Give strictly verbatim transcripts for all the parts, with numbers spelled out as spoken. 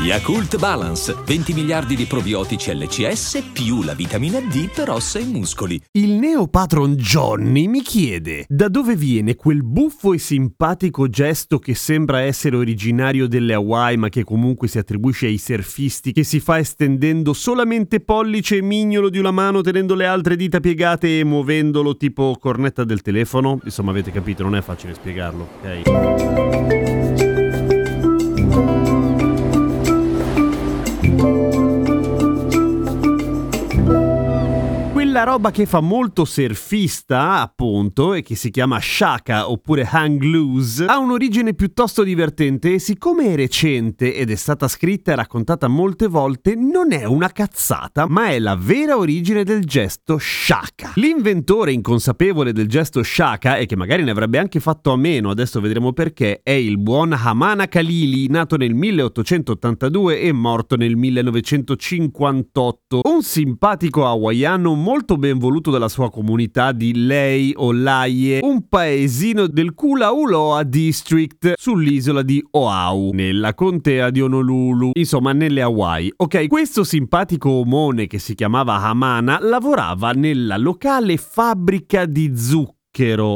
Yakult Balance, venti miliardi di probiotici L C S più la vitamina D per ossa e muscoli. Il neopatron Johnny mi chiede da dove viene quel buffo e simpatico gesto che sembra essere originario delle Hawaii ma che comunque si attribuisce ai surfisti, che si fa estendendo solamente pollice e mignolo di una mano, tenendo le altre dita piegate e muovendolo tipo cornetta del telefono. Insomma, avete capito, non è facile spiegarlo, ok? La roba che fa molto surfista, appunto, e che si chiama shaka oppure hang loose, ha un'origine piuttosto divertente e, siccome è recente ed è stata scritta e raccontata molte volte, non è una cazzata, ma è la vera origine del gesto shaka. L'inventore inconsapevole del gesto shaka, e che magari ne avrebbe anche fatto a meno, adesso vedremo perché, è il buon Hamana Kalili, nato nel milleottocentottantadue e morto nel millenovecentocinquantotto, un simpatico hawaiano molto ben voluto dalla sua comunità di Lei o Laie, un paesino del Kulauloa District sull'isola di Oahu, nella contea di Honolulu, insomma nelle Hawaii. Ok, questo simpatico omone che si chiamava Hamana lavorava nella locale fabbrica di zucchero.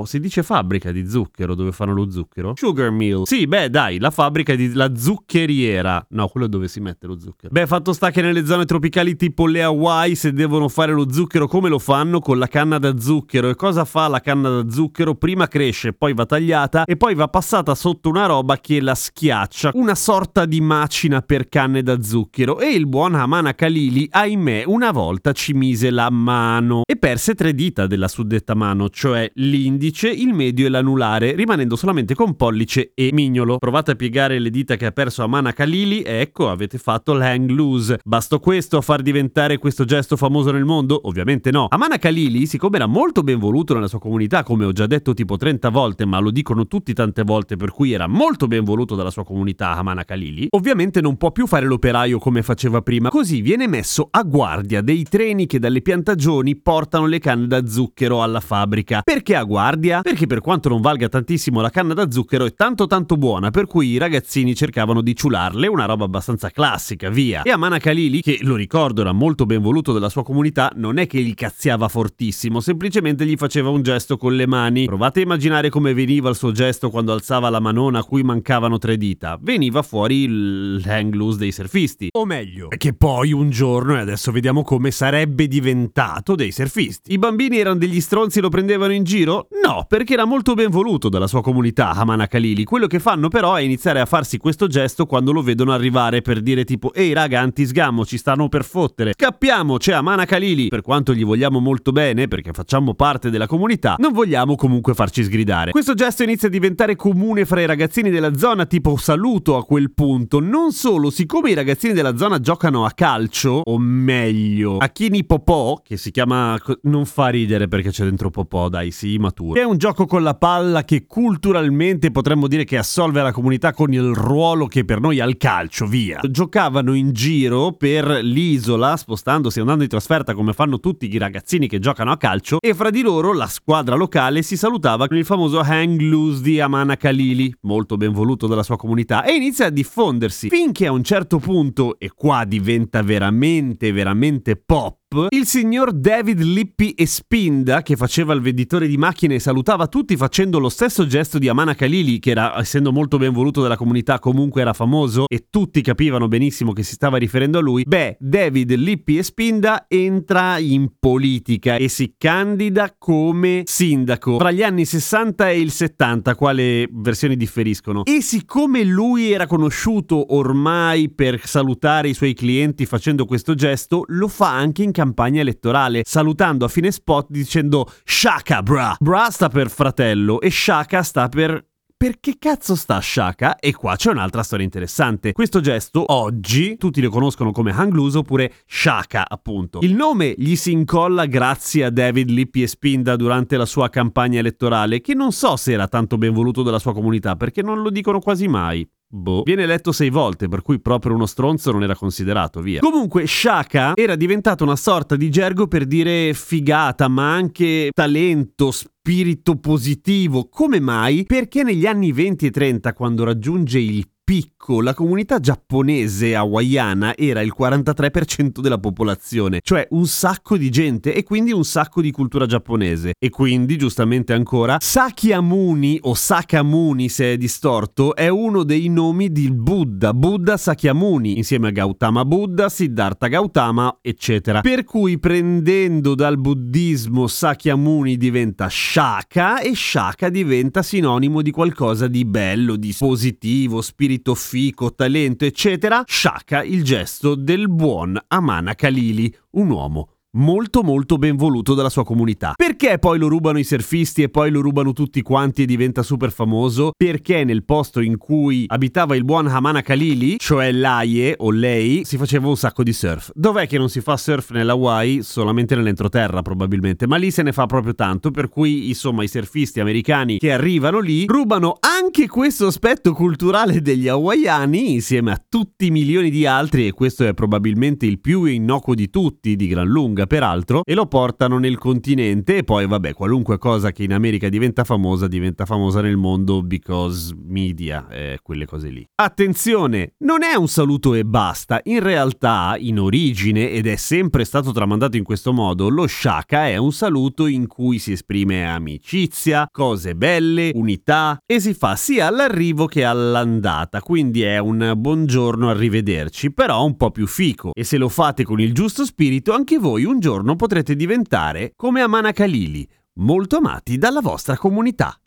Si dice fabbrica di zucchero, dove fanno lo zucchero? Sugar mill. Sì, beh, dai, la fabbrica di... la zuccheriera. No, quello è dove si mette lo zucchero. Beh, fatto sta che nelle zone tropicali tipo le Hawaii, se devono fare lo zucchero, come lo fanno? Con la canna da zucchero. E cosa fa la canna da zucchero? Prima cresce, poi va tagliata e poi va passata sotto una roba che la schiaccia. Una sorta di macina per canne da zucchero. E il buon Hamana Kalili, ahimè, una volta ci mise la mano e perse tre dita della suddetta mano, cioè l'indice, il medio e l'anulare, rimanendo solamente con pollice e mignolo. Provate a piegare le dita che ha perso Hamana Kalili, ecco, avete fatto l'hang loose. Bastò questo a far diventare questo gesto famoso nel mondo? Ovviamente no. Hamana Kalili, siccome era molto ben voluto nella sua comunità, come ho già detto tipo trenta volte, ma lo dicono tutti tante volte, per cui era molto ben voluto dalla sua comunità Hamana Kalili, ovviamente non può più fare l'operaio come faceva prima, così viene messo a guardia dei treni che dalle piantagioni portano le canne da zucchero alla fabbrica. Perché a guardia? Perché per quanto non valga tantissimo, la canna da zucchero è tanto tanto buona, per cui i ragazzini cercavano di ciularle, una roba abbastanza classica, via. E Hamana Kalili, che lo ricordo era molto ben voluto della sua comunità, non è che gli cazziava fortissimo, semplicemente gli faceva un gesto con le mani. Provate a immaginare come veniva il suo gesto quando alzava la manona a cui mancavano tre dita. Veniva fuori il hang loose dei surfisti, o meglio, che poi un giorno, e adesso vediamo come, sarebbe diventato dei surfisti. I bambini erano degli stronzi, lo prendevano in giro? No, perché era molto ben voluto dalla sua comunità Hamana Kalili. Quello che fanno però è iniziare a farsi questo gesto quando lo vedono arrivare, per dire tipo: ehi raga, antisgammo, ci stanno per fottere, scappiamo, c'è Hamana Kalili. Per quanto gli vogliamo molto bene, perché facciamo parte della comunità, non vogliamo comunque farci sgridare. Questo gesto inizia a diventare comune fra i ragazzini della zona, tipo saluto a quel punto. Non solo, siccome i ragazzini della zona giocano a calcio, o meglio a chini popò, che si chiama... non fa ridere perché c'è dentro popò, dai, sì, maturo. È un gioco con la palla che culturalmente potremmo dire che assolve la comunità con il ruolo che per noi ha il calcio, via. Giocavano in giro per l'isola, spostandosi, andando in trasferta come fanno tutti i ragazzini che giocano a calcio, e fra di loro la squadra locale si salutava con il famoso hang loose di Hamana Kalili, molto ben voluto dalla sua comunità, e inizia a diffondersi finché a un certo punto, e qua diventa veramente veramente pop, il signor David Lippy Espinda, che faceva il venditore di macchine, salutava tutti facendo lo stesso gesto di Hamana Kalili, che era, essendo molto ben voluto dalla comunità, comunque era famoso e tutti capivano benissimo che si stava riferendo a lui. Beh, David Lippy Espinda entra in politica e si candida come sindaco fra gli anni sessanta e il settanta, quale versioni differiscono, e siccome lui era conosciuto ormai per salutare i suoi clienti facendo questo gesto, lo fa anche in campagna elettorale, salutando a fine spot dicendo "shaka bra". Bra sta per fratello e shaka sta per perché cazzo sta a Shaka? E qua c'è un'altra storia interessante. Questo gesto oggi tutti lo conoscono come Hanglusa oppure Shaka, appunto. Il nome gli si incolla grazie a David Lippy Espinda durante la sua campagna elettorale, che non so se era tanto ben voluto dalla sua comunità, perché non lo dicono quasi mai. Boh. Viene eletto sei volte, per cui proprio uno stronzo non era considerato, via. Comunque Shaka era diventato una sorta di gergo per dire figata, ma anche talento, spirito positivo. Come mai? Perché negli anni venti e trenta, quando raggiunge il picco, la comunità giapponese hawaiana era il quarantatré per cento della popolazione, cioè un sacco di gente e quindi un sacco di cultura giapponese. E quindi, giustamente ancora, Sakyamuni o Sakamuni, se è distorto, è uno dei nomi di Buddha, Buddha Sakyamuni, insieme a Gautama Buddha, Siddhartha Gautama, eccetera. Per cui prendendo dal buddismo Sakyamuni diventa Shaka e Shaka diventa sinonimo di qualcosa di bello, di positivo, spirituale, fico, talento, eccetera. Shaka, il gesto del buon Hamana Kalili, un uomo molto molto ben voluto dalla sua comunità. Perché poi lo rubano i surfisti e poi lo rubano tutti quanti e diventa super famoso? Perché nel posto in cui abitava il buon Hamana Kalili, cioè l'aie o lei, si faceva un sacco di surf. Dov'è che non si fa surf nell'Hawaii? Solamente nell'entroterra probabilmente, ma lì se ne fa proprio tanto, per cui insomma i surfisti americani che arrivano lì rubano anche questo aspetto culturale degli hawaiani insieme a tutti i milioni di altri, e questo è probabilmente il più innocuo di tutti, di gran lunga peraltro, e lo portano nel continente. E poi vabbè, qualunque cosa che in America diventa famosa diventa famosa nel mondo because media, eh, quelle cose lì. Attenzione, non è un saluto e basta. In realtà, in origine, ed è sempre stato tramandato in questo modo, lo Shaka è un saluto in cui si esprime amicizia, cose belle, unità, e si fa sia all'arrivo che all'andata, quindi è un buongiorno, arrivederci, però un po' più fico, e se lo fate con il giusto spirito anche voi un giorno potrete diventare come Hamana Kalili, molto amati dalla vostra comunità.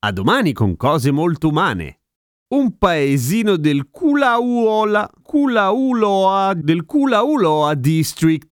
A domani con cose molto umane. Un paesino del Kulauola, Kulauloa, del Kulauloa District